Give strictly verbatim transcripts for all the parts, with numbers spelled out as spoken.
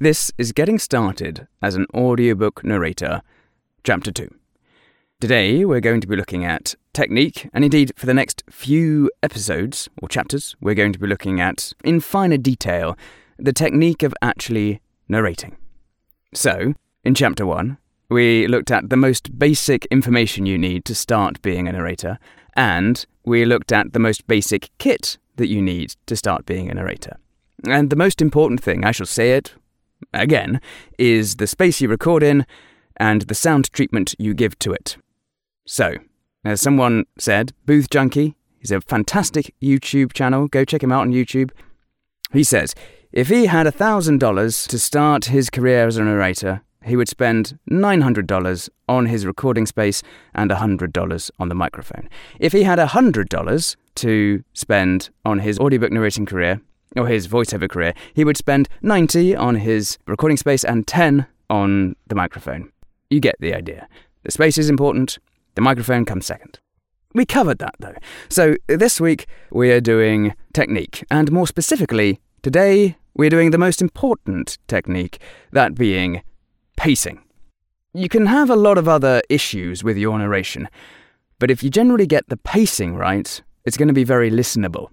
This is Getting Started as an Audiobook Narrator, Chapter two. Today we're going to be looking at technique, and indeed for the next few episodes, or chapters, we're going to be looking at, in finer detail, the technique of actually narrating. So, in Chapter one, we looked at the most basic information you need to start being a narrator, and we looked at the most basic kit that you need to start being a narrator. And the most important thing, I shall say it again, is the space you record in and the sound treatment you give to it. So, as someone said, Booth Junkie is a fantastic YouTube channel. Go check him out on YouTube. He says, if he had one thousand dollars to start his career as a narrator, he would spend nine hundred dollars on his recording space and one hundred dollars on the microphone. If he had one hundred dollars to spend on his audiobook narrating career, or his voiceover career, he would spend ninety dollars on his recording space and ten dollars on the microphone. You get the idea. The space is important, the microphone comes second. We covered that though. So this week we are doing technique, and more specifically, today we're doing the most important technique, that being pacing. You can have a lot of other issues with your narration, but if you generally get the pacing right, it's going to be very listenable.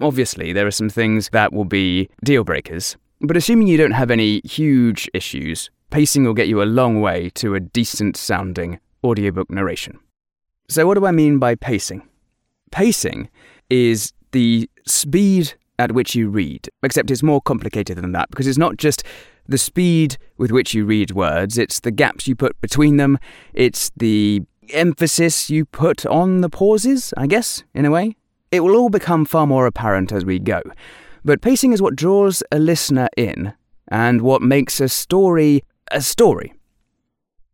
Obviously, there are some things that will be deal breakers, but assuming you don't have any huge issues, pacing will get you a long way to a decent-sounding audiobook narration. So what do I mean by pacing? Pacing is the speed at which you read, except it's more complicated than that, because it's not just the speed with which you read words, it's the gaps you put between them, it's the emphasis you put on the pauses, I guess, in a way. It will all become far more apparent as we go. But pacing is what draws a listener in and what makes a story a story.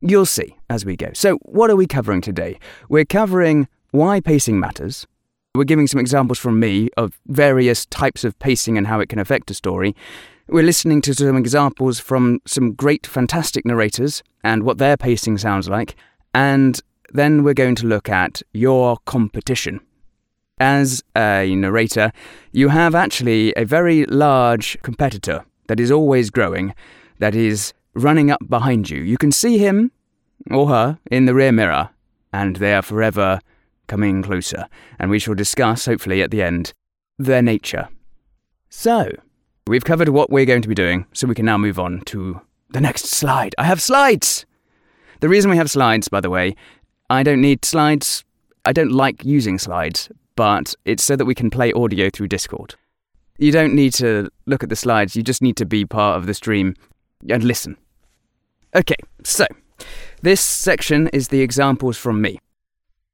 You'll see as we go. So what are we covering today? We're covering why pacing matters. We're giving some examples from me of various types of pacing and how it can affect a story. We're listening to some examples from some great, fantastic narrators and what their pacing sounds like. And then we're going to look at your competition. As a narrator, you have actually a very large competitor that is always growing, that is running up behind you. You can see him or her in the rear mirror, and they are forever coming closer. And we shall discuss, hopefully at the end, their nature. So, we've covered what we're going to be doing, so we can now move on to the next slide. I have slides! The reason we have slides, by the way, I don't need slides. I don't like using slides, but it's so that we can play audio through Discord. You don't need to look at the slides, you just need to be part of the stream and listen. Okay, so this section is the examples from me.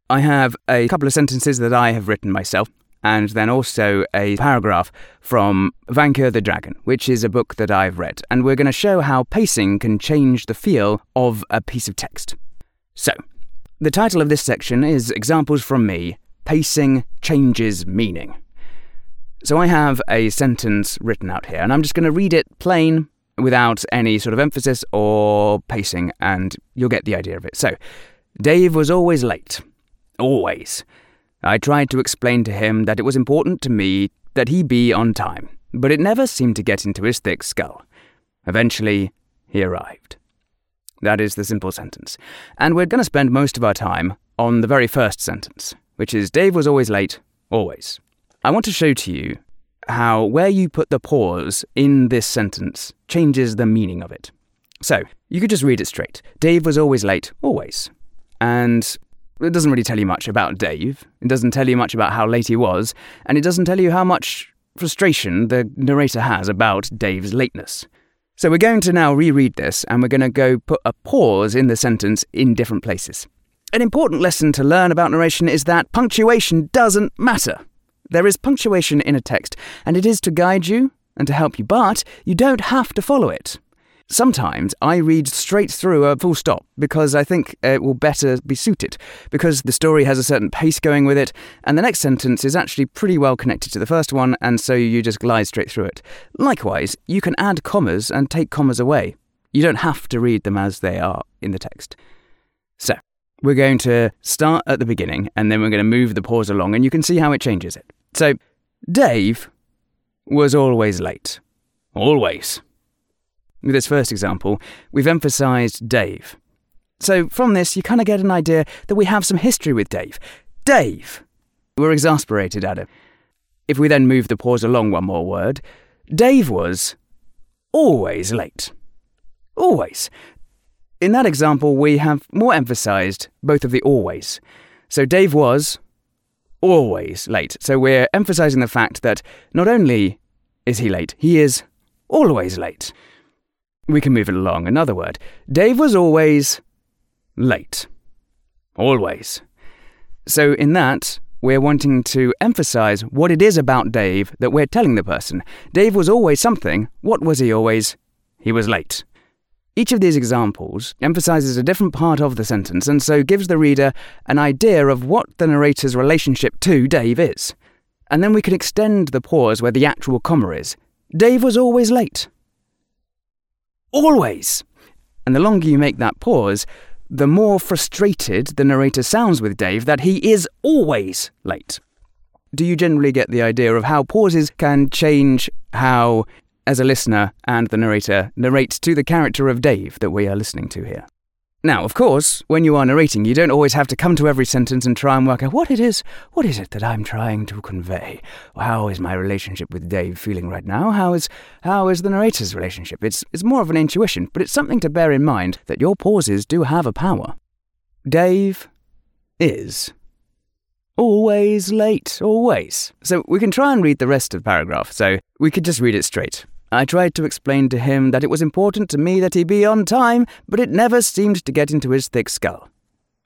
I have a couple of sentences that I have written myself, and then also a paragraph from Vanka the Dragon, which is a book that I've read, and we're going to show how pacing can change the feel of a piece of text. So, the title of this section is Examples from Me, Pacing Changes Meaning. So I have a sentence written out here, and I'm just going to read it plain without any sort of emphasis or pacing, and you'll get the idea of it. So, Dave was always late. Always. I tried to explain to him that it was important to me that he be on time, but it never seemed to get into his thick skull. Eventually, he arrived. That is the simple sentence. And we're going to spend most of our time on the very first sentence, which is Dave was always late, always. I want to show to you how where you put the pause in this sentence changes the meaning of it. So, you could just read it straight. Dave was always late, always. And it doesn't really tell you much about Dave. It doesn't tell you much about how late he was. And it doesn't tell you how much frustration the narrator has about Dave's lateness. So we're going to now reread this, and we're going to go put a pause in the sentence in different places. An important lesson to learn about narration is that punctuation doesn't matter. There is punctuation in a text, and it is to guide you and to help you, but you don't have to follow it. Sometimes I read straight through a full stop because I think it will better be suited, because the story has a certain pace going with it, and the next sentence is actually pretty well connected to the first one, and so you just glide straight through it. Likewise, you can add commas and take commas away. You don't have to read them as they are in the text. So, we're going to start at the beginning, and then we're going to move the pause along, and you can see how it changes it. So, Dave was always late. Always. With this first example, we've emphasised Dave. So from this, you kind of get an idea that we have some history with Dave. Dave! We're exasperated at him. If we then move the pause along one more word, Dave was always late. Always. In that example, we have more emphasised both of the always. So Dave was always late. So we're emphasising the fact that not only is he late, he is always late. We can move it along. Another word. Dave was always late. Always. So in that, we're wanting to emphasise what it is about Dave that we're telling the person. Dave was always something. What was he always? He was late. Each of these examples emphasises a different part of the sentence and so gives the reader an idea of what the narrator's relationship to Dave is. And then we can extend the pause where the actual comma is. Dave was always late. Always! And the longer you make that pause, the more frustrated the narrator sounds with Dave that he is always late. Do you generally get the idea of how pauses can change how, as a listener and the narrator, narrates to the character of Dave that we are listening to here? Now, of course, when you are narrating, you don't always have to come to every sentence and try and work out what it is, what is it that I'm trying to convey? How is my relationship with Dave feeling right now? How is how is the narrator's relationship? It's, it's more of an intuition, but it's something to bear in mind that your pauses do have a power. Dave is always late, always. So we can try and read the rest of the paragraph, so we could just read it straight. I tried to explain to him that it was important to me that he be on time, but it never seemed to get into his thick skull.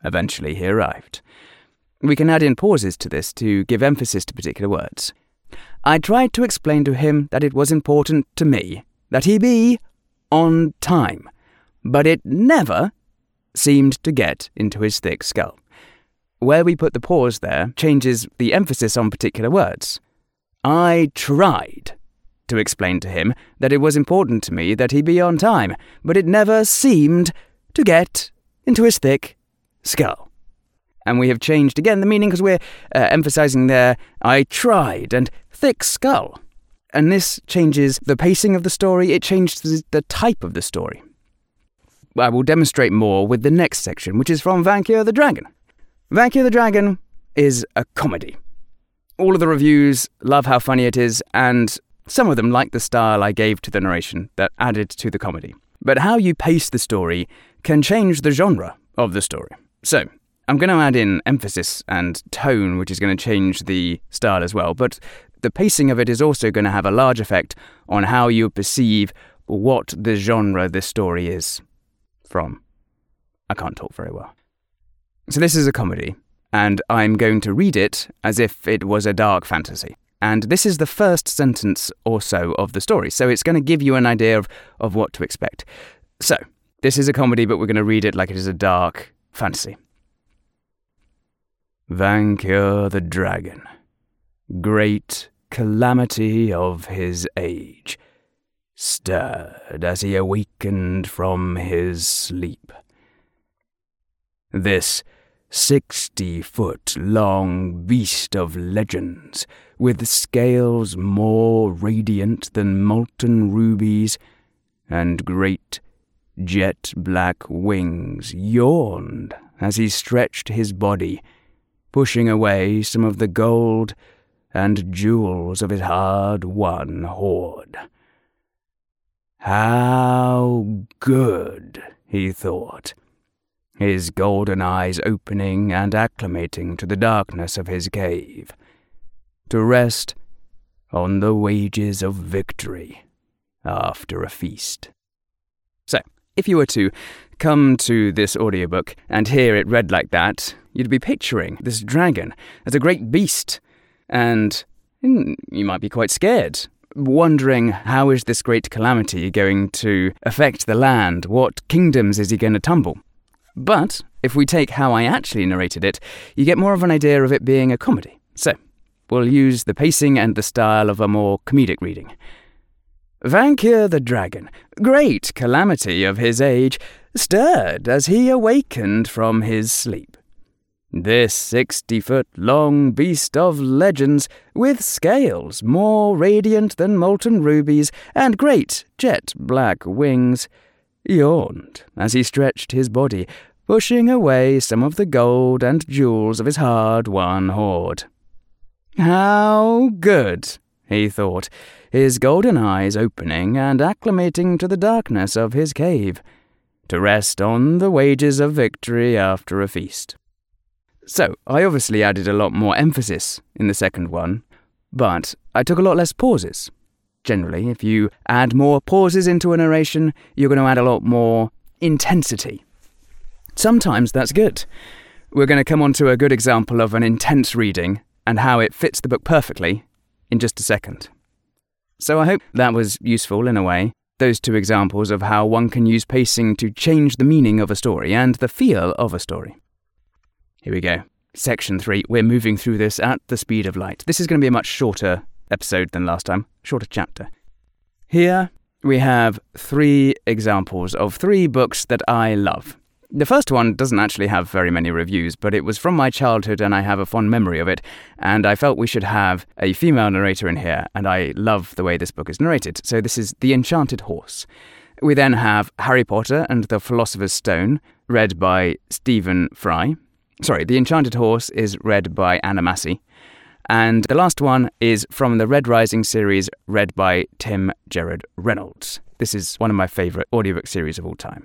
Eventually he arrived. We can add in pauses to this to give emphasis to particular words. I tried to explain to him that it was important to me that he be on time, but it never seemed to get into his thick skull. Where we put the pause there changes the emphasis on particular words. I tried to explain to him that it was important to me that he be on time, but it never seemed to get into his thick skull. And we have changed again the meaning because we're uh, emphasising there, I tried, and thick skull. And this changes the pacing of the story, it changes the type of the story. I will demonstrate more with the next section, which is from Vanka the Dragon. Vanka the Dragon is a comedy. All of the reviews love how funny it is, and some of them like the style I gave to the narration that added to the comedy. But how you pace the story can change the genre of the story. So, I'm going to add in emphasis and tone, which is going to change the style as well, but the pacing of it is also going to have a large effect on how you perceive what the genre this story is from. I can't talk very well. So this is a comedy, and I'm going to read it as if it was a dark fantasy. And this is the first sentence or so of the story, so it's going to give you an idea of, of what to expect. So, this is a comedy, but we're going to read it like it is a dark fantasy. Vanka the Dragon, great calamity of his age, stirred as he awakened from his sleep. This sixty-foot-long beast of legends, with scales more radiant than molten rubies, and great jet-black wings yawned as he stretched his body, pushing away some of the gold and jewels of his hard-won hoard. How good, he thought, his golden eyes opening and acclimating to the darkness of his cave, to rest on the wages of victory after a feast. So, if you were to come to this audiobook and hear it read like that, you'd be picturing this dragon as a great beast, and you might be quite scared, wondering how is this great calamity going to affect the land, what kingdoms is he going to tumble? But if we take how I actually narrated it, you get more of an idea of it being a comedy. So, we'll use the pacing and the style of a more comedic reading. Vanka the Dragon, great calamity of his age, stirred as he awakened from his sleep. This sixty-foot-long beast of legends, with scales more radiant than molten rubies and great jet-black wings, yawned as he stretched his body, pushing away some of the gold and jewels of his hard-won hoard. "How good," he thought, his golden eyes opening and acclimating to the darkness of his cave, to rest on the wages of victory after a feast. So, I obviously added a lot more emphasis in the second one, but I took a lot less pauses. Generally, if you add more pauses into a narration, you're going to add a lot more intensity. Sometimes that's good. We're going to come on to a good example of an intense reading and how it fits the book perfectly in just a second. So I hope that was useful in a way, those two examples of how one can use pacing to change the meaning of a story and the feel of a story. Here we go. Section three. We're moving through this at the speed of light. This is going to be a much shorter episode than last time, shorter chapter. Here we have three examples of three books that I love. The first one doesn't actually have very many reviews, but it was from my childhood and I have a fond memory of it, and I felt we should have a female narrator in here, and I love the way this book is narrated. So this is The Enchanted Horse. We then have Harry Potter and the Philosopher's Stone, read by Stephen Fry. Sorry, The Enchanted Horse is read by Anna Massey. And the last one is from the Red Rising series, read by Tim Gerard Reynolds. This is one of my favourite audiobook series of all time.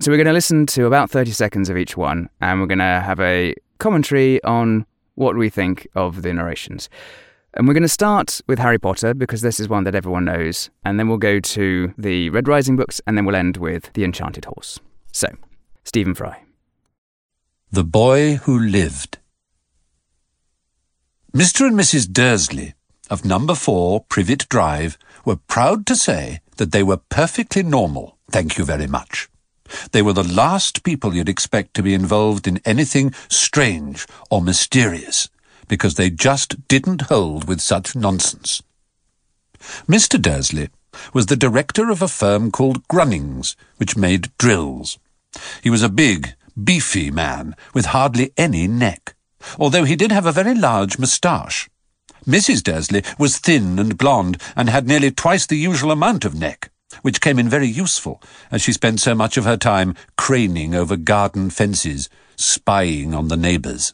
So we're going to listen to about thirty seconds of each one, and we're going to have a commentary on what we think of the narrations. And we're going to start with Harry Potter, because this is one that everyone knows, and then we'll go to the Red Rising books, and then we'll end with The Enchanted Horse. So, Stephen Fry. The Boy Who Lived. Mister and Missus Dursley of number four Privet Drive were proud to say that they were perfectly normal, thank you very much. They were the last people you'd expect to be involved in anything strange or mysterious, because they just didn't hold with such nonsense. Mister Dursley was the director of a firm called Grunnings, which made drills. He was a big, beefy man with hardly any neck, although he did have a very large moustache. Missus Dursley was thin and blonde and had nearly twice the usual amount of neck, which came in very useful, as she spent so much of her time craning over garden fences, spying on the neighbours.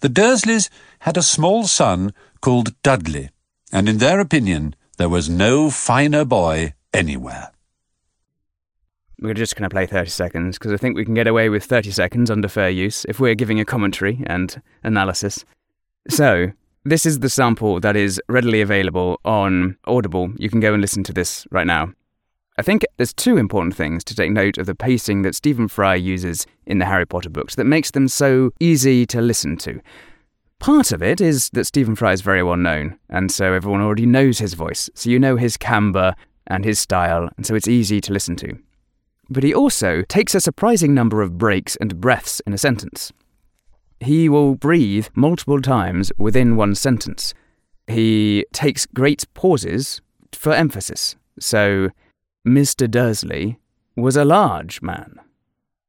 The Dursleys had a small son called Dudley, and in their opinion there was no finer boy anywhere. We're just going to play thirty seconds, because I think we can get away with thirty seconds under fair use if we're giving a commentary and analysis. So, this is the sample that is readily available on Audible. You can go and listen to this right now. I think there's two important things to take note of the pacing that Stephen Fry uses in the Harry Potter books that makes them so easy to listen to. Part of it is that Stephen Fry is very well known, and so everyone already knows his voice, so you know his timbre and his style, and so it's easy to listen to. But he also takes a surprising number of breaks and breaths in a sentence. He will breathe multiple times within one sentence. He takes great pauses for emphasis. So, Mister Dursley was a large man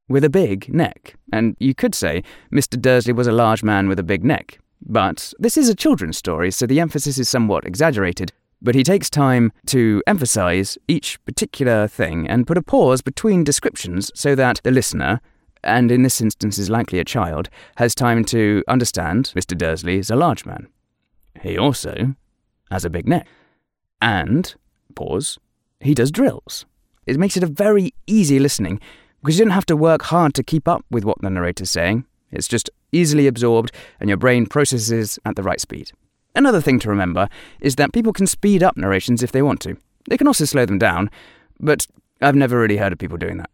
with a big neck. And you could say Mister Dursley was a large man with a big neck. But this is a children's story, so the emphasis is somewhat exaggerated. But he takes time to emphasise each particular thing and put a pause between descriptions so that the listener, and in this instance is likely a child, has time to understand Mister Dursley is a large man. He also has a big neck. And, pause, he does drills. It makes it a very easy listening, because you don't have to work hard to keep up with what the narrator's saying. It's just easily absorbed, and your brain processes at the right speed. Another thing to remember is that people can speed up narrations if they want to. They can also slow them down, but I've never really heard of people doing that.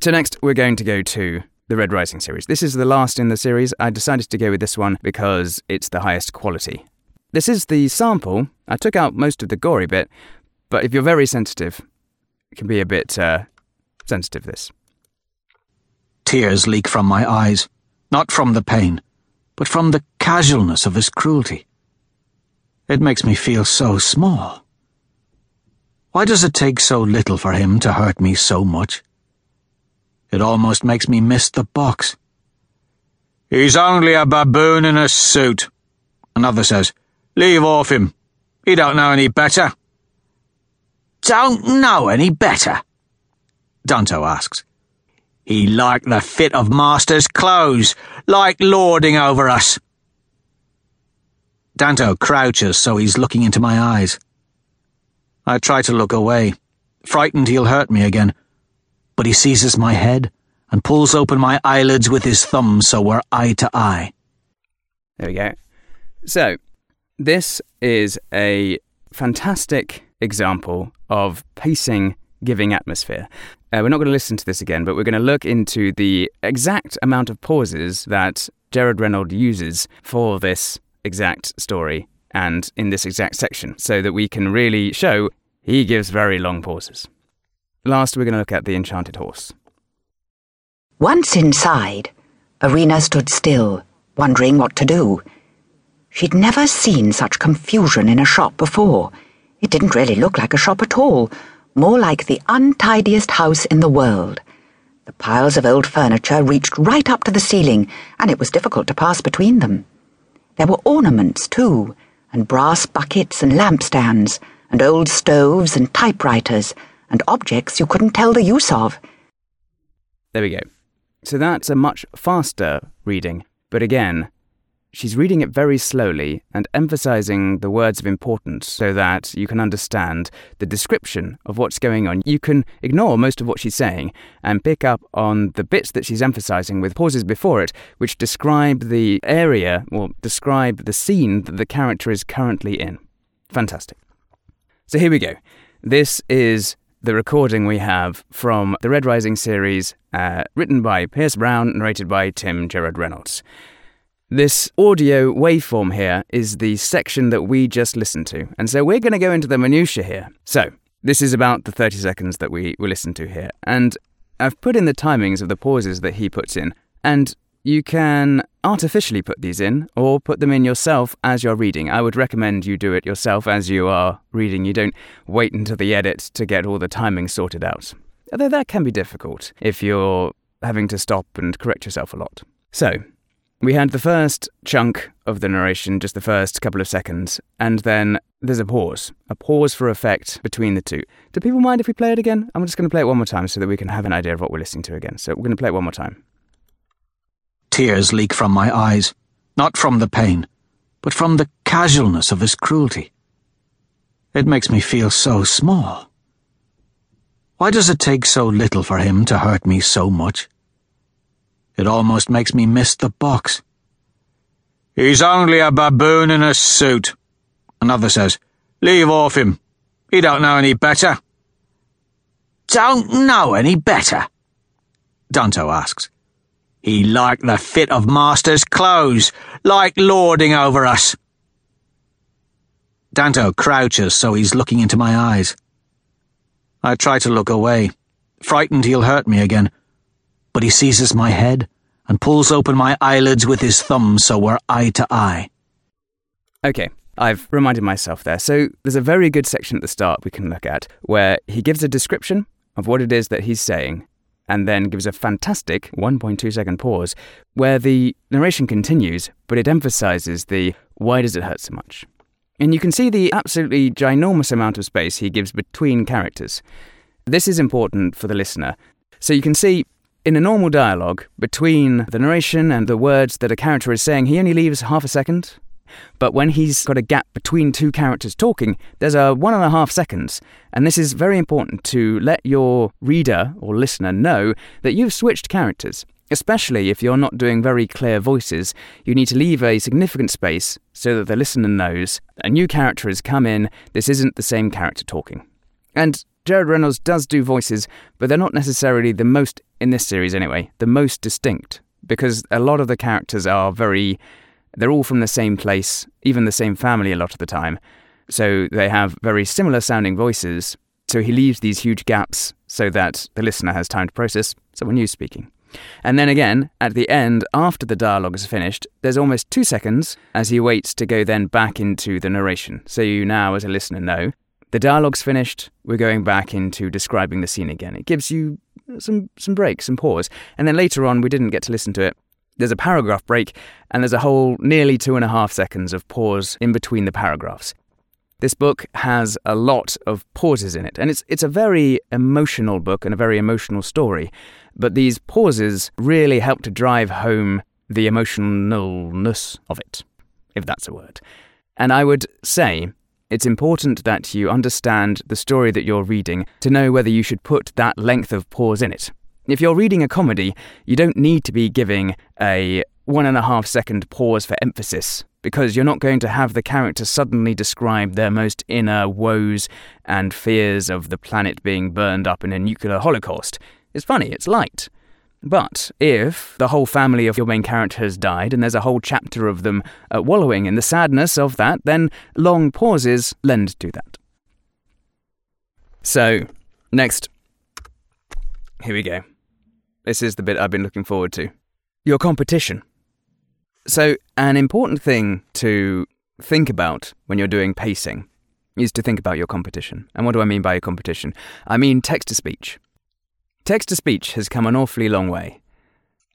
So next, we're going to go to the Red Rising series. This is the last in the series. I decided to go with this one because it's the highest quality. This is the sample. I took out most of the gory bit, but if you're very sensitive, it can be a bit uh, sensitive, this. Tears leak from my eyes, not from the pain, but from the casualness of his cruelty. It makes me feel so small. Why does it take so little for him to hurt me so much? It almost makes me miss the box. "He's only a baboon in a suit." Another says, "Leave off him. He don't know any better." "Don't know any better?" Danto asks. "He liked the fit of master's clothes, like lording over us." Danto crouches so he's looking into my eyes. I try to look away, frightened he'll hurt me again, but he seizes my head and pulls open my eyelids with his thumb so we're eye to eye. There we go. So, this is a fantastic example of pacing giving atmosphere. Uh, we're not going to listen to this again, but we're going to look into the exact amount of pauses that Gerard Reynolds uses for this exact story and in this exact section, so that we can really show he gives very long pauses. Last, we're going to look at The Enchanted Horse. Once inside, Irina stood still, wondering what to do. She'd never seen such confusion in a shop before. It didn't really look like a shop at all, more like the untidiest house in the world. The piles of old furniture reached right up to the ceiling, and it was difficult to pass between them. There were ornaments, too, and brass buckets and lampstands, and old stoves and typewriters, and objects you couldn't tell the use of. There we go. So that's a much faster reading, but again, she's reading it very slowly and emphasising the words of importance so that you can understand the description of what's going on. You can ignore most of what she's saying and pick up on the bits that she's emphasising with pauses before it, which describe the area or describe the scene that the character is currently in. Fantastic. So here we go. This is the recording we have from the Red Rising series, uh, written by Pierce Brown, narrated by Tim Gerard Reynolds. This audio waveform here is the section that we just listened to, and so we're going to go into the minutiae here. So, this is about the thirty seconds that we will listen to here, and I've put in the timings of the pauses that he puts in, and you can artificially put these in, or put them in yourself as you're reading. I would recommend you do it yourself as you are reading. You don't wait until the edit to get all the timing sorted out. Although that can be difficult if you're having to stop and correct yourself a lot. So, we had the first chunk of the narration, just the first couple of seconds, and then there's a pause. A pause for effect between the two. Do people mind if we play it again? I'm just going to play it one more time so that we can have an idea of what we're listening to again. So we're going to play it one more time. Tears leak from my eyes, not from the pain, but from the casualness of his cruelty. It makes me feel so small. Why does it take so little for him to hurt me so much? It almost makes me miss the box. "He's only a baboon in a suit," another says. "Leave off him. He don't know any better." "Don't know any better?" Danto asks. "He liked the fit of master's clothes, like lording over us." Danto crouches so he's looking into my eyes. I try to look away, frightened he'll hurt me again, but he seizes my head and pulls open my eyelids with his thumb so we're eye to eye. Okay, I've reminded myself there. So there's a very good section at the start we can look at where he gives a description of what it is that he's saying and then gives a fantastic one point two second pause where the narration continues, but it emphasises the why does it hurt so much. And you can see the absolutely ginormous amount of space he gives between characters. This is important for the listener. So you can see, in a normal dialogue, between the narration and the words that a character is saying, he only leaves half a second. But when he's got a gap between two characters talking, there's a one and a half seconds. And this is very important to let your reader or listener know that you've switched characters. Especially if you're not doing very clear voices, you need to leave a significant space so that the listener knows a new character has come in, this isn't the same character talking. And Gerard Reynolds does do voices, but they're not necessarily the most, in this series anyway, the most distinct, because a lot of the characters are very, they're all from the same place, even the same family a lot of the time, so they have very similar sounding voices, so he leaves these huge gaps so that the listener has time to process someone new speaking. And then again, at the end, after the dialogue is finished, there's almost two seconds as he waits to go then back into the narration, so you now as a listener know, the dialogue's finished, we're going back into describing the scene again. It gives you some, some breaks, some pause. And then later on, we didn't get to listen to it, There's a paragraph break, and there's a whole nearly two and a half seconds of pause in between the paragraphs. This book has a lot of pauses in it, and it's it's a very emotional book and a very emotional story, but these pauses really help to drive home the emotionalness of it, if that's a word. And I would say it's important that you understand the story that you're reading to know whether you should put that length of pause in it. If you're reading a comedy, you don't need to be giving a one and a half second pause for emphasis, because you're not going to have the character suddenly describe their most inner woes and fears of the planet being burned up in a nuclear holocaust. It's funny, it's light. But if the whole family of your main character has died and there's a whole chapter of them uh, wallowing in the sadness of that, then long pauses lend to that. So, next. Here we go. This is the bit I've been looking forward to. Your competition. So, an important thing to think about when you're doing pacing is to think about your competition. And what do I mean by your competition? I mean text-to-speech. Text-to-speech has come an awfully long way,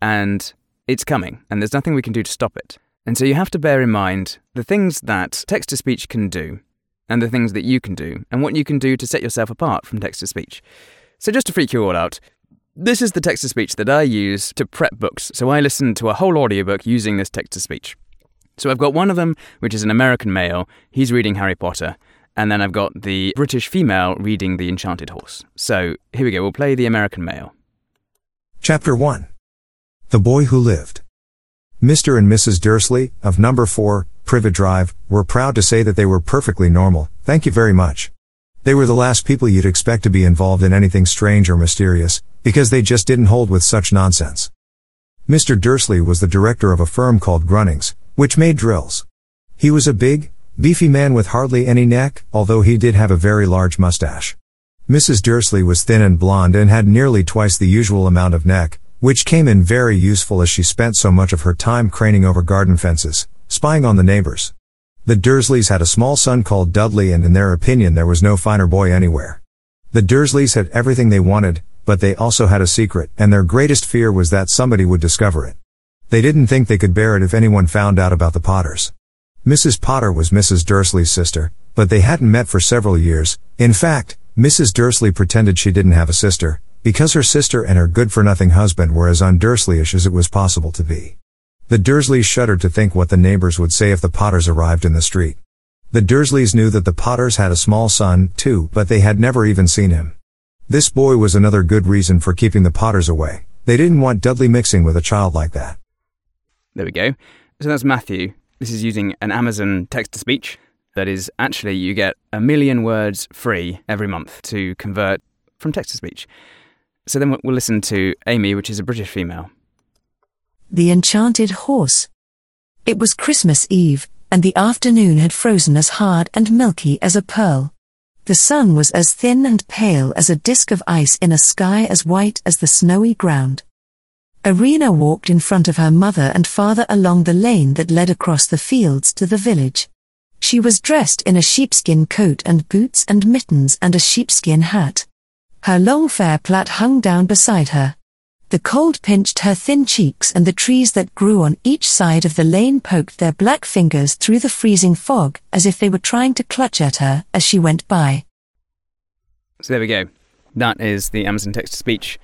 and it's coming, and there's nothing we can do to stop it. And so you have to bear in mind the things that text-to-speech can do, and the things that you can do, and what you can do to set yourself apart from text-to-speech. So just to freak you all out, this is the text-to-speech that I use to prep books. So I listened to a whole audiobook using this text-to-speech. So I've got one of them, which is an American male. He's reading Harry Potter. And then I've got the British female reading The Enchanted Horse. So, here we go. We'll play the American male. Chapter one. The Boy Who Lived. Mister and Missus Dursley, of number four, Privet Drive, were proud to say that they were perfectly normal, thank you very much. They were the last people you'd expect to be involved in anything strange or mysterious, because they just didn't hold with such nonsense. Mister Dursley was the director of a firm called Grunnings, which made drills. He was a big, beefy man with hardly any neck, although he did have a very large mustache. Missus Dursley was thin and blonde and had nearly twice the usual amount of neck, which came in very useful as she spent so much of her time craning over garden fences, spying on the neighbors. The Dursleys had a small son called Dudley, and in their opinion there was no finer boy anywhere. The Dursleys had everything they wanted, but they also had a secret, and their greatest fear was that somebody would discover it. They didn't think they could bear it if anyone found out about the Potters. Missus Potter was Missus Dursley's sister, but they hadn't met for several years. In fact, Missus Dursley pretended she didn't have a sister, because her sister and her good-for-nothing husband were as un-Dursleyish as it was possible to be. The Dursleys shuddered to think what the neighbors would say if the Potters arrived in the street. The Dursleys knew that the Potters had a small son, too, but they had never even seen him. This boy was another good reason for keeping the Potters away. They didn't want Dudley mixing with a child like that. There we go. So that's Matthew. This is using an Amazon text-to-speech. That is, actually, you get a million words free every month to convert from text-to-speech. So then we'll listen to Amy, which is a British female. The Enchanted Horse. It was Christmas Eve, and the afternoon had frozen as hard and milky as a pearl. The sun was as thin and pale as a disk of ice in a sky as white as the snowy ground. Irina walked in front of her mother and father along the lane that led across the fields to the village. She was dressed in a sheepskin coat and boots and mittens and a sheepskin hat. Her long fair plait hung down beside her. The cold pinched her thin cheeks, and the trees that grew on each side of the lane poked their black fingers through the freezing fog as if they were trying to clutch at her as she went by. So there we go. That is the Amazon text-to-speech.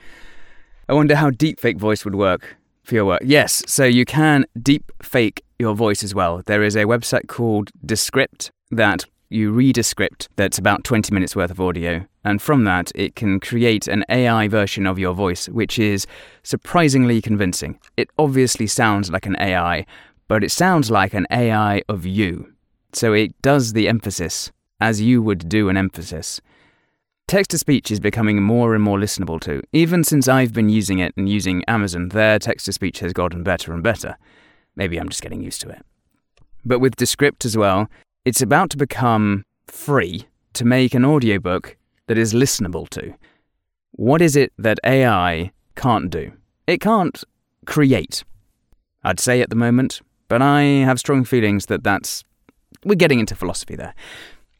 I wonder how deepfake voice would work for your work. Yes, so you can deepfake your voice as well. There is a website called Descript that you read a script that's about twenty minutes worth of audio, and from that it can create an A I version of your voice, which is surprisingly convincing. It obviously sounds like an A I, but it sounds like an A I of you. So it does the emphasis as you would do an emphasis. Text-to-speech is becoming more and more listenable to. Even since I've been using it and using Amazon, their text-to-speech has gotten better and better. Maybe I'm just getting used to it. But with Descript as well, it's about to become free to make an audiobook that is listenable to. What is it that A I can't do? It can't create, I'd say at the moment, but I have strong feelings that that's... We're getting into philosophy there.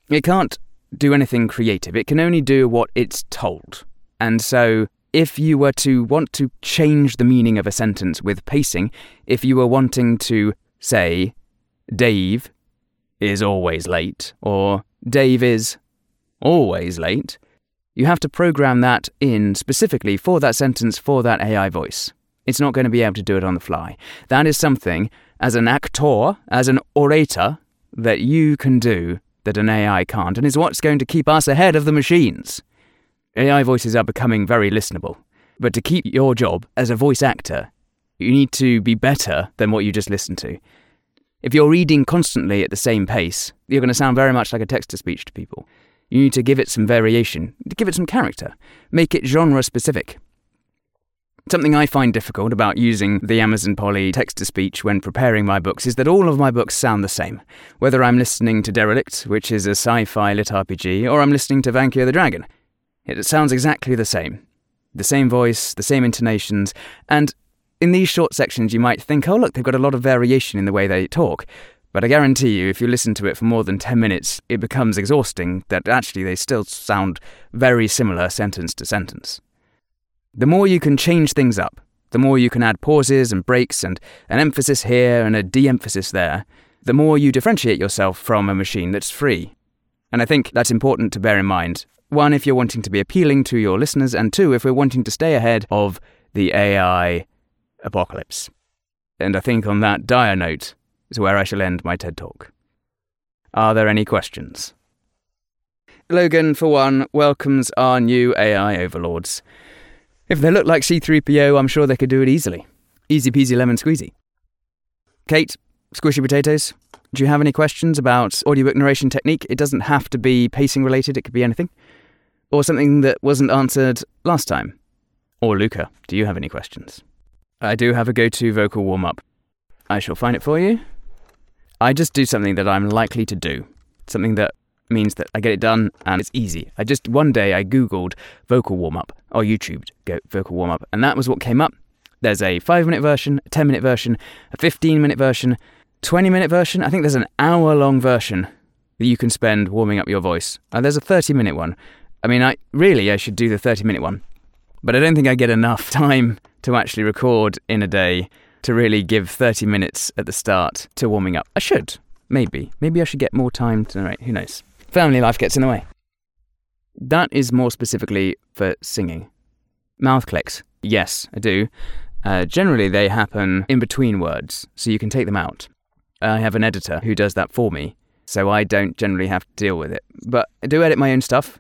It can't do anything creative. It can only do what it's told. And so If you were to want to change the meaning of a sentence with pacing, if you were wanting to say, Dave is always late, or Dave is always late, you have to program that in specifically for that sentence, for that A I voice. It's not going to be able to do it on the fly. That is something, as an actor, as an orator, that you can do that an A I can't, and is what's going to keep us ahead of the machines. A I voices are becoming very listenable, but to keep your job as a voice actor, you need to be better than what you just listened to. If you're reading constantly at the same pace, you're going to sound very much like a text-to-speech to people. You need to give it some variation, give it some character, make it genre-specific. Something I find difficult about using the Amazon Polly text-to-speech when preparing my books is that all of my books sound the same. Whether I'm listening to Derelict, which is a sci-fi lit R P G, or I'm listening to Vanka the Dragon, it sounds exactly the same. The same voice, the same intonations, and in these short sections you might think, oh look, they've got a lot of variation in the way they talk, but I guarantee you if you listen to it for more than ten minutes, it becomes exhausting that actually they still sound very similar sentence to sentence. The more you can change things up, the more you can add pauses and breaks and an emphasis here and a de-emphasis there, the more you differentiate yourself from a machine that's free. And I think that's important to bear in mind. One, if you're wanting to be appealing to your listeners, and two, if we're wanting to stay ahead of the A I apocalypse. And I think on that dire note is where I shall end my TED Talk. Are there any questions? Logan, for one, welcomes our new A I overlords. If they look like C three P O, I'm sure they could do it easily. Easy peasy lemon squeezy. Kate, squishy potatoes, do you have any questions about audiobook narration technique? It doesn't have to be pacing related, it could be anything. Or something that wasn't answered last time. Or Luca, do you have any questions? I do have a go-to vocal warm-up. I shall find it for you. I just do something that I'm likely to do. Something that means that I get it done and it's easy. I just, one day I googled vocal warm-up, or YouTubed go vocal warm-up, and that was what came up. There's a five minute version, a ten minute version, a fifteen minute version, twenty minute version. I think there's an hour-long version that you can spend warming up your voice. Uh, there's a thirty minute one. I mean, I really, I should do the thirty minute one, but I don't think I get enough time to actually record in a day to really give thirty minutes at the start to warming up. I should, maybe. Maybe I should get more time to narrate, who knows. Family life gets in the way. That is more specifically for singing. Mouth clicks. Yes, I do. Uh, generally, they happen in between words, so you can take them out. I have an editor who does that for me, so I don't generally have to deal with it. But I do edit my own stuff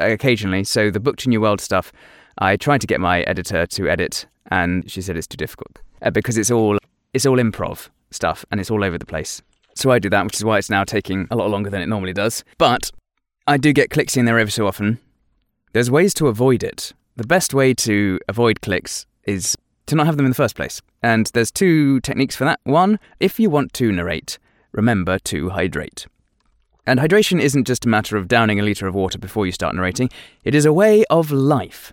uh, occasionally, so the Book to New World stuff, I tried to get my editor to edit, and she said it's too difficult uh, because it's all it's all improv stuff, and it's all over the place. So I do that, which is why it's now taking a lot longer than it normally does. But I do get clicks in there every so often. There's ways to avoid it. The best way to avoid clicks is to not have them in the first place. And there's two techniques for that. One, if you want to narrate, remember to hydrate. And hydration isn't just a matter of downing a litre of water before you start narrating. It is a way of life.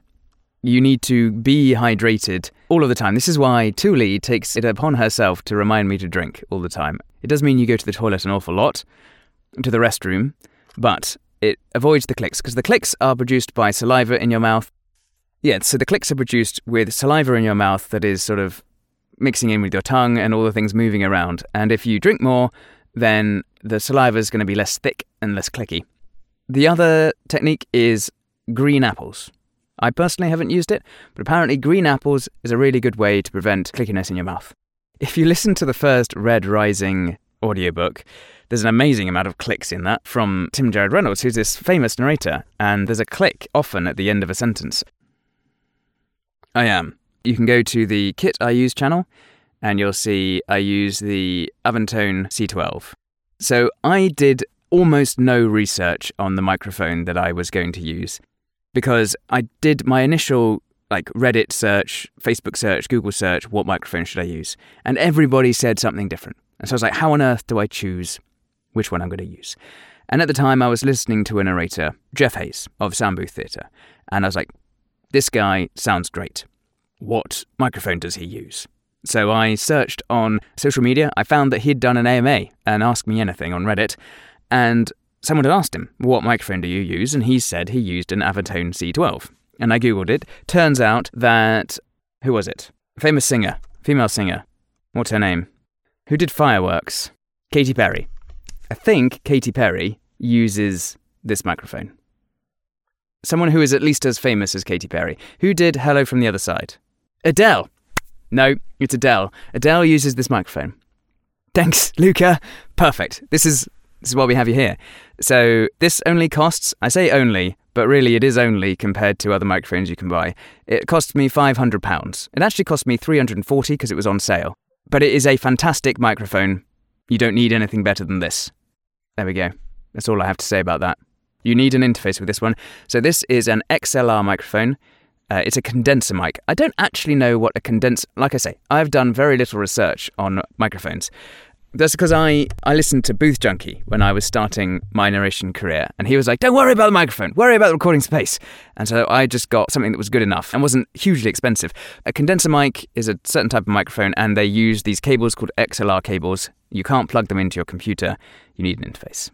You need to be hydrated all of the time. This is why Thule takes it upon herself to remind me to drink all the time. It does mean you go to the toilet an awful lot, to the restroom, but it avoids the clicks, because the clicks are produced by saliva in your mouth. Yeah, so the clicks are produced with saliva in your mouth that is sort of mixing in with your tongue and all the things moving around. And if you drink more, then the saliva is going to be less thick and less clicky. The other technique is green apples. I personally haven't used it, but apparently green apples is a really good way to prevent clickiness in your mouth. If you listen to the first Red Rising audiobook, there's an amazing amount of clicks in that from Tim Gerard Reynolds, who's this famous narrator, and there's a click often at the end of a sentence. I am. You can go to the Kit I Use channel, and you'll see I use the Avantone C twelve. So I did almost no research on the microphone that I was going to use, because I did my initial like Reddit search, Facebook search, Google search, what microphone should I use? And everybody said something different. And so I was like, how on earth do I choose which one I'm going to use? And at the time I was listening to a narrator, Jeff Hayes of Soundbooth Theatre. And I was like, this guy sounds great. What microphone does he use? So I searched on social media. I found that he'd done an A M A, an Ask Me Anything on Reddit. And someone had asked him, what microphone do you use? And he said he used an Avantone C twelve. and I googled it. Turns out that, who was it? Famous singer, female singer. What's her name? Who did Fireworks? Katy Perry. I think Katy Perry uses this microphone. Someone who is at least as famous as Katy Perry. Who did Hello from the Other Side? Adele. No, it's Adele. Adele uses this microphone. Thanks, Luca. Perfect. This is this is why we have you here. So this only costs, I say only, but really it is only compared to other microphones you can buy. It cost me five hundred pounds. It actually cost me three hundred forty pounds because it was on sale. But it is a fantastic microphone. You don't need anything better than this. There we go. That's all I have to say about that. You need an interface with this one. So this is an X L R microphone. Uh, it's a condenser mic. I don't actually know what a condenser... Like I say, I've done very little research on microphones. That's because I, I listened to Booth Junkie when I was starting my narration career. And he was like, don't worry about the microphone. Worry about the recording space. And so I just got something that was good enough and wasn't hugely expensive. A condenser mic is a certain type of microphone, and they use these cables called X L R cables. You can't plug them into your computer. You need an interface.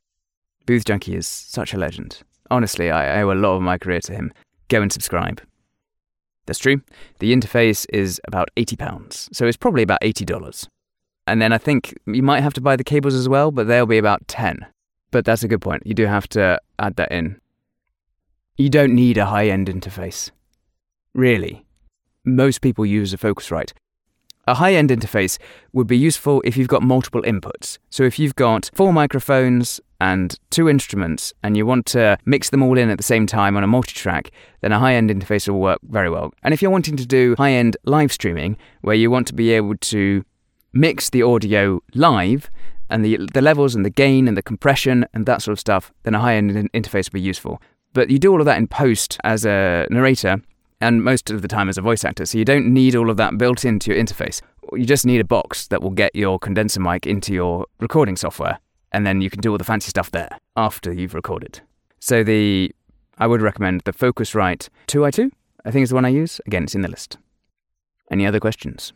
Booth Junkie is such a legend. Honestly, I owe a lot of my career to him. Go and subscribe. That's true. The interface is about eighty pounds, so it's probably about eighty dollars. And then I think you might have to buy the cables as well, but they'll be about ten. But that's a good point. You do have to add that in. You don't need a high-end interface. Really. Most people use a Focusrite. A high-end interface would be useful if you've got multiple inputs. So if you've got four microphones and two instruments and you want to mix them all in at the same time on a multi-track, then a high-end interface will work very well. And if you're wanting to do high-end live streaming, where you want to be able to mix the audio live and the, the levels and the gain and the compression and that sort of stuff, then a high-end in- interface will be useful. But you do all of that in post as a narrator, and most of the time as a voice actor, so you don't need all of that built into your interface. You just need a box that will get your condenser mic into your recording software, and then you can do all the fancy stuff there after you've recorded. So the, I would recommend the Focusrite two I two, I think is the one I use. Again, it's in the list. Any other questions?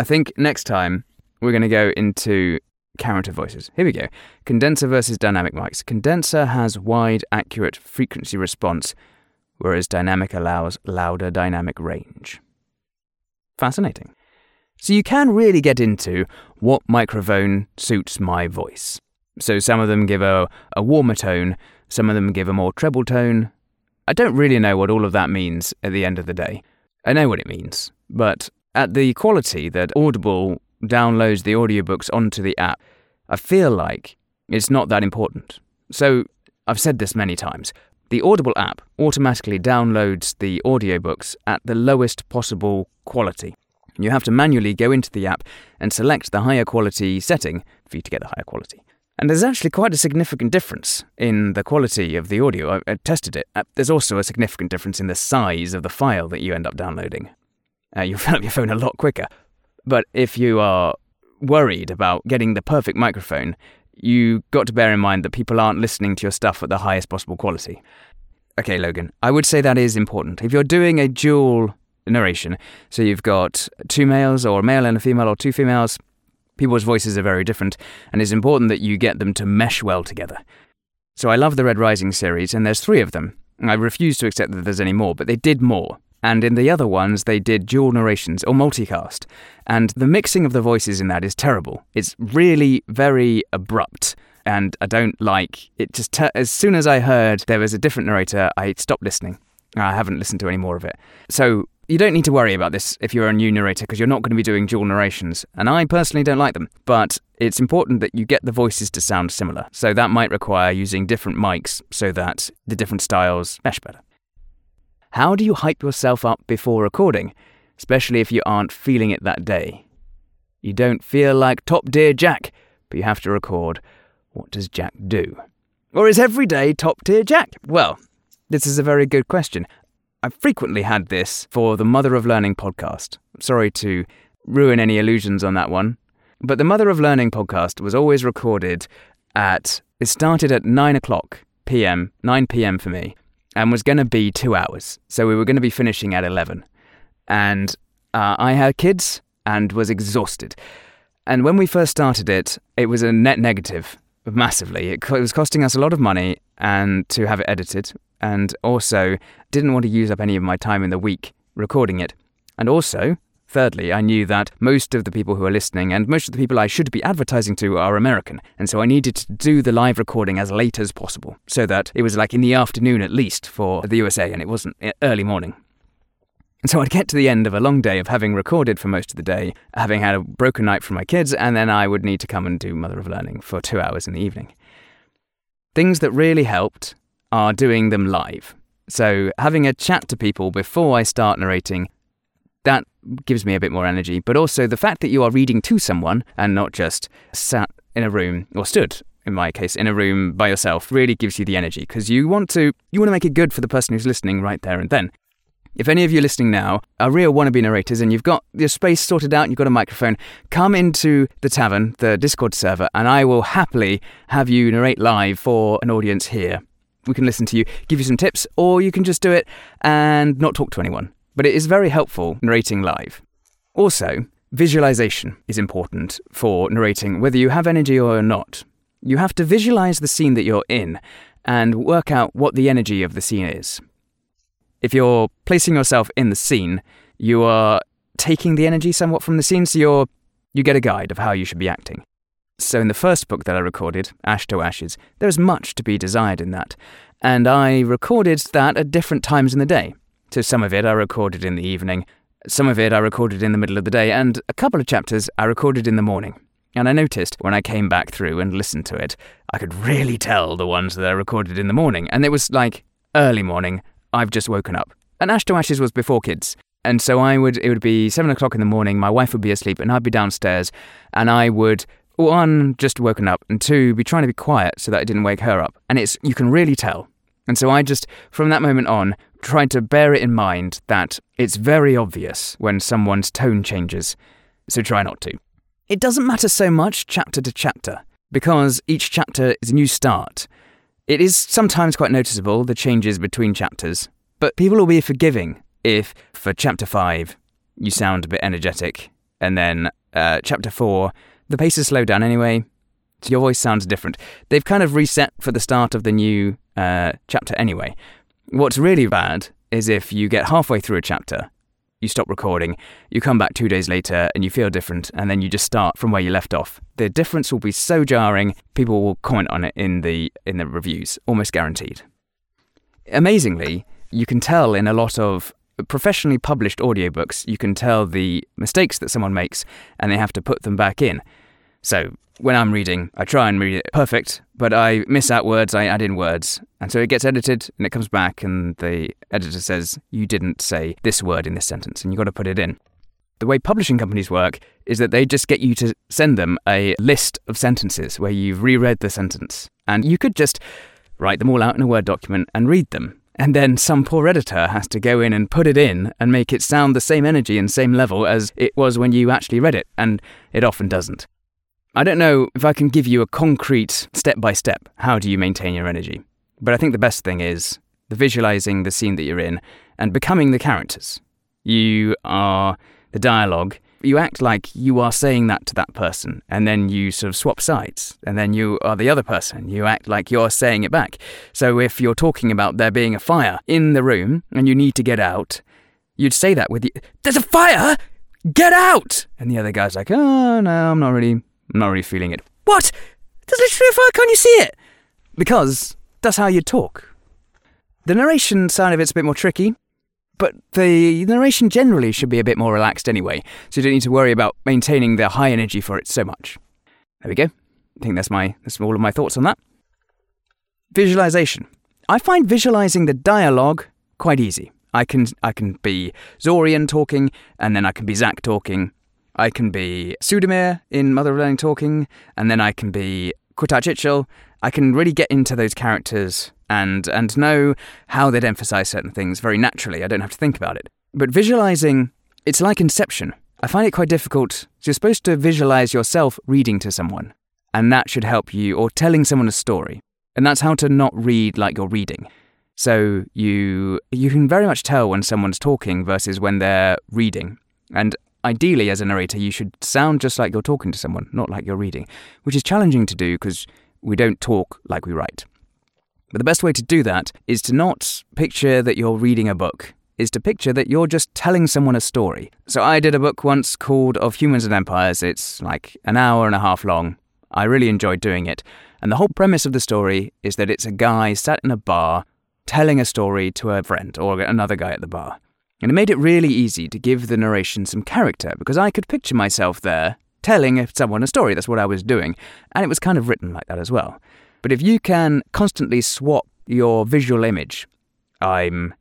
I think next time we're going to go into character voices. Here we go. Condenser versus dynamic mics. Condenser has wide, accurate frequency response, whereas dynamic allows louder dynamic range. Fascinating. So you can really get into what microphone suits my voice. So some of them give a, a warmer tone, some of them give a more treble tone. I don't really know what all of that means at the end of the day. I know what it means, but at the quality that Audible downloads the audiobooks onto the app, I feel like it's not that important. So I've said this many times. The Audible app automatically downloads the audiobooks at the lowest possible quality. You have to manually go into the app and select the higher quality setting for you to get the higher quality. And there's actually quite a significant difference in the quality of the audio. I, I tested it. There's also a significant difference in the size of the file that you end up downloading. Uh, you'll fill up your phone a lot quicker. But if you are worried about getting the perfect microphone, you've got to bear in mind that people aren't listening to your stuff at the highest possible quality. Okay, Logan, I would say that is important. If you're doing a dual narration, so you've got two males or a male and a female or two females, people's voices are very different, and it's important that you get them to mesh well together. So I love the Red Rising series, and there's three of them. I refuse to accept that there's any more, but they did more. And in the other ones, they did dual narrations, or multicast. And the mixing of the voices in that is terrible. It's really very abrupt, and I don't like it. Just ter- as soon as I heard there was a different narrator, I stopped listening. I haven't listened to any more of it. So you don't need to worry about this if you're a new narrator, because you're not going to be doing dual narrations. And I personally don't like them. But it's important that you get the voices to sound similar. So that might require using different mics so that the different styles mesh better. How do you hype yourself up before recording, especially if you aren't feeling it that day? You don't feel like Top Dear Jack, but you have to record. What does Jack do? Or is every day Top Dear Jack? Well, this is a very good question. I've frequently had this for the Mother of Learning podcast. Sorry to ruin any illusions on that one. But the Mother of Learning podcast was always recorded at... It started at nine o'clock p.m., nine p.m. for me, and was going to be two hours. So we were going to be finishing at eleven. And uh, I had kids and was exhausted. And when we first started it, it was a net negative, massively. It, co- it was costing us a lot of money, and to have it edited, and also didn't want to use up any of my time in the week recording it. And also, thirdly, I knew that most of the people who are listening and most of the people I should be advertising to are American, and so I needed to do the live recording as late as possible, so that it was like in the afternoon at least for the U S A, and it wasn't early morning. And so I'd get to the end of a long day of having recorded for most of the day, having had a broken night from my kids, and then I would need to come and do Mother of Learning for two hours in the evening. Things that really helped are doing them live. So having a chat to people before I start narrating, that gives me a bit more energy. But also the fact that you are reading to someone and not just sat in a room, or stood, in my case, in a room by yourself, really gives you the energy, because you want to you want to make it good for the person who's listening right there and then. If any of you listening now are real wannabe narrators and you've got your space sorted out and you've got a microphone, come into the Tavern, the Discord server, and I will happily have you narrate live for an audience here. We can listen to you, give you some tips, or you can just do it and not talk to anyone. But it is very helpful narrating live. Also, visualization is important for narrating, whether you have energy or not. You have to visualize the scene that you're in and work out what the energy of the scene is. If you're placing yourself in the scene, you are taking the energy somewhat from the scene, so you're, you get a guide of how you should be acting. So in the first book that I recorded, Ash to Ashes, there is much to be desired in that, and I recorded that at different times in the day. So some of it I recorded in the evening, some of it I recorded in the middle of the day, and a couple of chapters I recorded in the morning. And I noticed when I came back through and listened to it, I could really tell the ones that I recorded in the morning, and it was like early morning, I've just woken up. And Ash to Ashes was before kids. And so I would, it would be seven o'clock in the morning, my wife would be asleep and I'd be downstairs, and I would, one, just woken up, and two, be trying to be quiet so that I didn't wake her up. And it's, you can really tell. And so I just, from that moment on, tried to bear it in mind that it's very obvious when someone's tone changes. So try not to. It doesn't matter so much chapter to chapter, because each chapter is a new start. It is sometimes quite noticeable, the changes between chapters, but people will be forgiving if, for chapter five, you sound a bit energetic, and then uh, chapter four, the pace is slowed down anyway, so your voice sounds different. They've kind of reset for the start of the new uh, chapter anyway. What's really bad is if you get halfway through a chapter, you stop recording, you come back two days later and you feel different, and then you just start from where you left off. The difference will be so jarring, people will comment on it in the in the reviews, almost guaranteed. Amazingly, you can tell in a lot of professionally published audiobooks, you can tell the mistakes that someone makes and they have to put them back in. So when I'm reading, I try and read it perfect, but I miss out words, I add in words. And so it gets edited and it comes back and the editor says, you didn't say this word in this sentence and you've got to put it in. The way publishing companies work is that they just get you to send them a list of sentences where you've reread the sentence. And you could just write them all out in a Word document and read them. And then some poor editor has to go in and put it in and make it sound the same energy and same level as it was when you actually read it. And it often doesn't. I don't know if I can give you a concrete step-by-step, how do you maintain your energy? But I think the best thing is the visualising the scene that you're in and becoming the characters. You are the dialogue. You act like you are saying that to that person, and then you sort of swap sides, and then you are the other person. You act like you're saying it back. So if you're talking about there being a fire in the room and you need to get out, you'd say that with the, there's a fire! Get out! And the other guy's like, oh, no, I'm not really... I'm not really feeling it. What? There's literally a fire, can't you see it? Because that's how you talk. The narration side of it's a bit more tricky, but the narration generally should be a bit more relaxed anyway, so you don't need to worry about maintaining the high energy for it so much. There we go. I think that's my that's all of my thoughts on that. Visualization. I find visualizing the dialogue quite easy. I can I can be Zorian talking, and then I can be Zack talking. I can be Sudomir in Mother of Learning talking, and then I can be Quotach Itchal. I can really get into those characters and and know how they'd emphasise certain things very naturally. I don't have to think about it. But visualising, it's like Inception. I find it quite difficult. You're supposed to visualise yourself reading to someone, and that should help you, or telling someone a story. And that's how to not read like you're reading. So you you can very much tell when someone's talking versus when they're reading. And ideally, as a narrator, you should sound just like you're talking to someone, not like you're reading, which is challenging to do because we don't talk like we write. But the best way to do that is to not picture that you're reading a book, is to picture that you're just telling someone a story. So I did a book once called Of Humans and Empires. It's like an hour and a half long. I really enjoyed doing it. And the whole premise of the story is that it's a guy sat in a bar telling a story to a friend or another guy at the bar. And it made it really easy to give the narration some character because I could picture myself there telling someone a story. That's what I was doing. And it was kind of written like that as well. But if you can constantly swap your visual image, I'm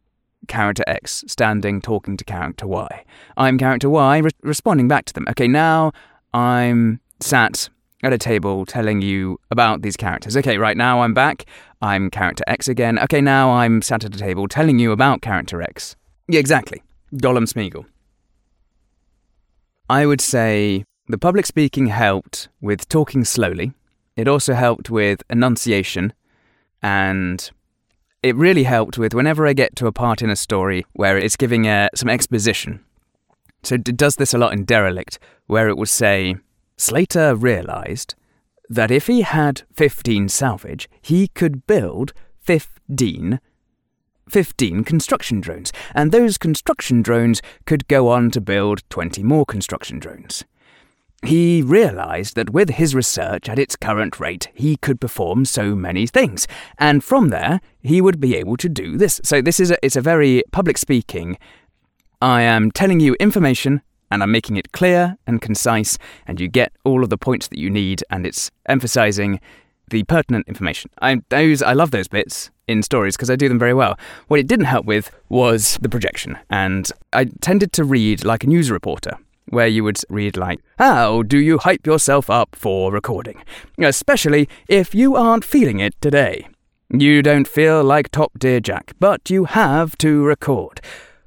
character X standing talking to character Y. I'm character Y re- responding back to them. Okay, now I'm sat at a table telling you about these characters. Okay, right now I'm back. I'm character X again. Okay, now I'm sat at a table telling you about character X. Yeah, exactly. Gollum Smeagol. I would say the public speaking helped with talking slowly. It also helped with enunciation, and it really helped with whenever I get to a part in a story where it's giving a, some exposition. So it does this a lot in Derelict, where it will say, Slater realised that if he had fifteen salvage, he could build fifteen, fifteen construction drones, and those construction drones could go on to build twenty more construction drones. He realised that with his research at its current rate, he could perform so many things, and from there, he would be able to do this. So this is a, it's a very public speaking, I am telling you information, and I'm making it clear and concise, and you get all of the points that you need, and it's emphasising the pertinent information. I, those, I love those bits in stories because I do them very well. What it didn't help with was the projection, and I tended to read like a news reporter, where you would read like, how do you hype yourself up for recording? Especially if you aren't feeling it today. You don't feel like Top Dear Jack, but you have to record.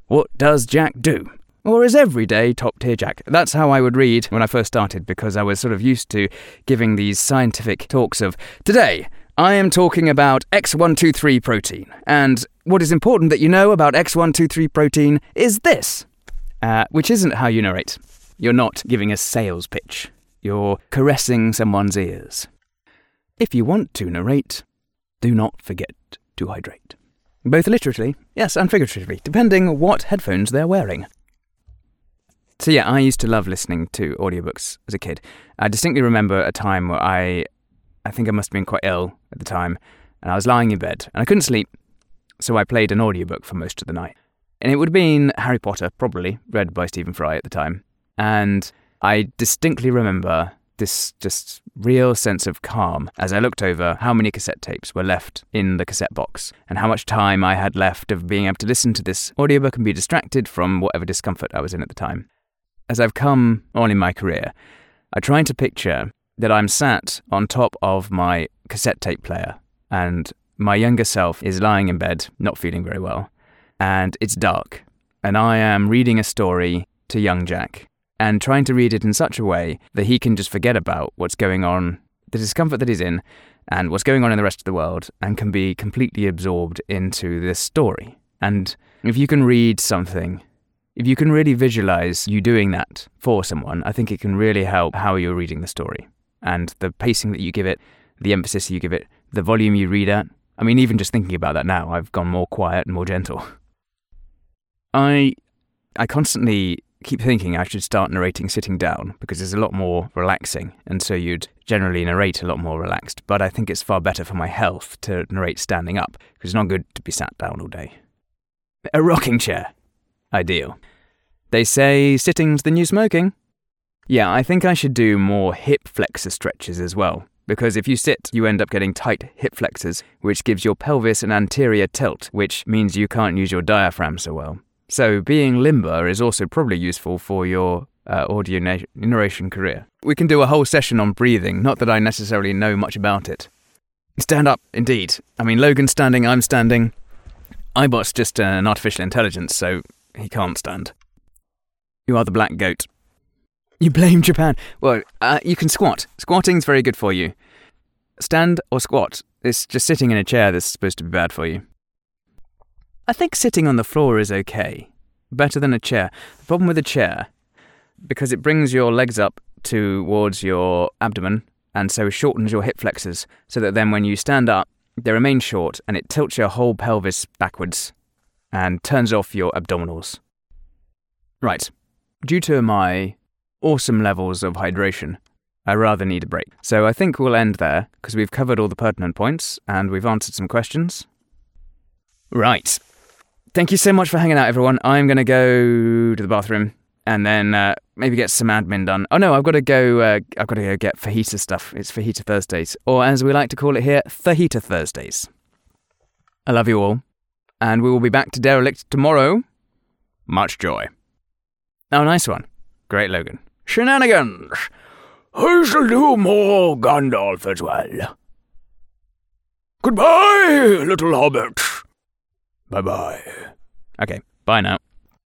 What does Jack do? Or is every day Top Tier Jack? That's how I would read when I first started, because I was sort of used to giving these scientific talks of, today, I am talking about X one two three protein, and what is important that you know about X one two three protein is this, uh, which isn't how you narrate. You're not giving a sales pitch. You're caressing someone's ears. If you want to narrate, do not forget to hydrate. Both literally, yes, and figuratively, depending what headphones they're wearing. So yeah, I used to love listening to audiobooks as a kid. I distinctly remember a time where I, I think I must have been quite ill at the time, and I was lying in bed, and I couldn't sleep, so I played an audiobook for most of the night. And it would have been Harry Potter, probably, read by Stephen Fry at the time. And I distinctly remember this just real sense of calm as I looked over how many cassette tapes were left in the cassette box and how much time I had left of being able to listen to this audiobook and be distracted from whatever discomfort I was in at the time. As I've come on in my career, I try to picture that I'm sat on top of my cassette tape player and my younger self is lying in bed, not feeling very well, and it's dark, and I am reading a story to young Jack and trying to read it in such a way that he can just forget about what's going on, the discomfort that he's in, and what's going on in the rest of the world, and can be completely absorbed into this story. And if you can read something, if you can really visualise you doing that for someone, I think it can really help how you're reading the story and the pacing that you give it, the emphasis you give it, the volume you read at. I mean, even just thinking about that now, I've gone more quiet and more gentle. I I constantly keep thinking I should start narrating sitting down because it's a lot more relaxing, and so you'd generally narrate a lot more relaxed, but I think it's far better for my health to narrate standing up because it's not good to be sat down all day. A rocking chair. Ideal. They say sitting's the new smoking. Yeah, I think I should do more hip flexor stretches as well, because if you sit, you end up getting tight hip flexors, which gives your pelvis an anterior tilt, which means you can't use your diaphragm so well. So being limber is also probably useful for your uh, audio na- narration career. We can do a whole session on breathing, not that I necessarily know much about it. Stand up, indeed. I mean, Logan's standing, I'm standing. iBot's just an artificial intelligence, so he can't stand. You are the black goat. You blame Japan. Well, uh, you can squat. Squatting's very good for you. Stand or squat. It's just sitting in a chair that's supposed to be bad for you. I think sitting on the floor is okay. Better than a chair. The problem with a chair, because it brings your legs up towards your abdomen and so shortens your hip flexors so that then when you stand up, They remain short, and it tilts your whole pelvis backwards and turns off your abdominals. Right. Due to my awesome levels of hydration, I rather need a break. So I think we'll end there, because we've covered all the pertinent points, and we've answered some questions. Right. Thank you so much for hanging out, everyone. I'm going to go to the bathroom, and then uh, maybe get some admin done. Oh no, I've got to go uh, I've got to go get fajita stuff. It's Fajita Thursdays, or as we like to call it here, Fajita Thursdays. I love you all, and we will be back to Derelict tomorrow. Much joy. Oh, nice one. Great, Logan. Shenanigans! I shall do more Gandalf as well. Goodbye, little hobbit. Bye-bye. Okay, bye now.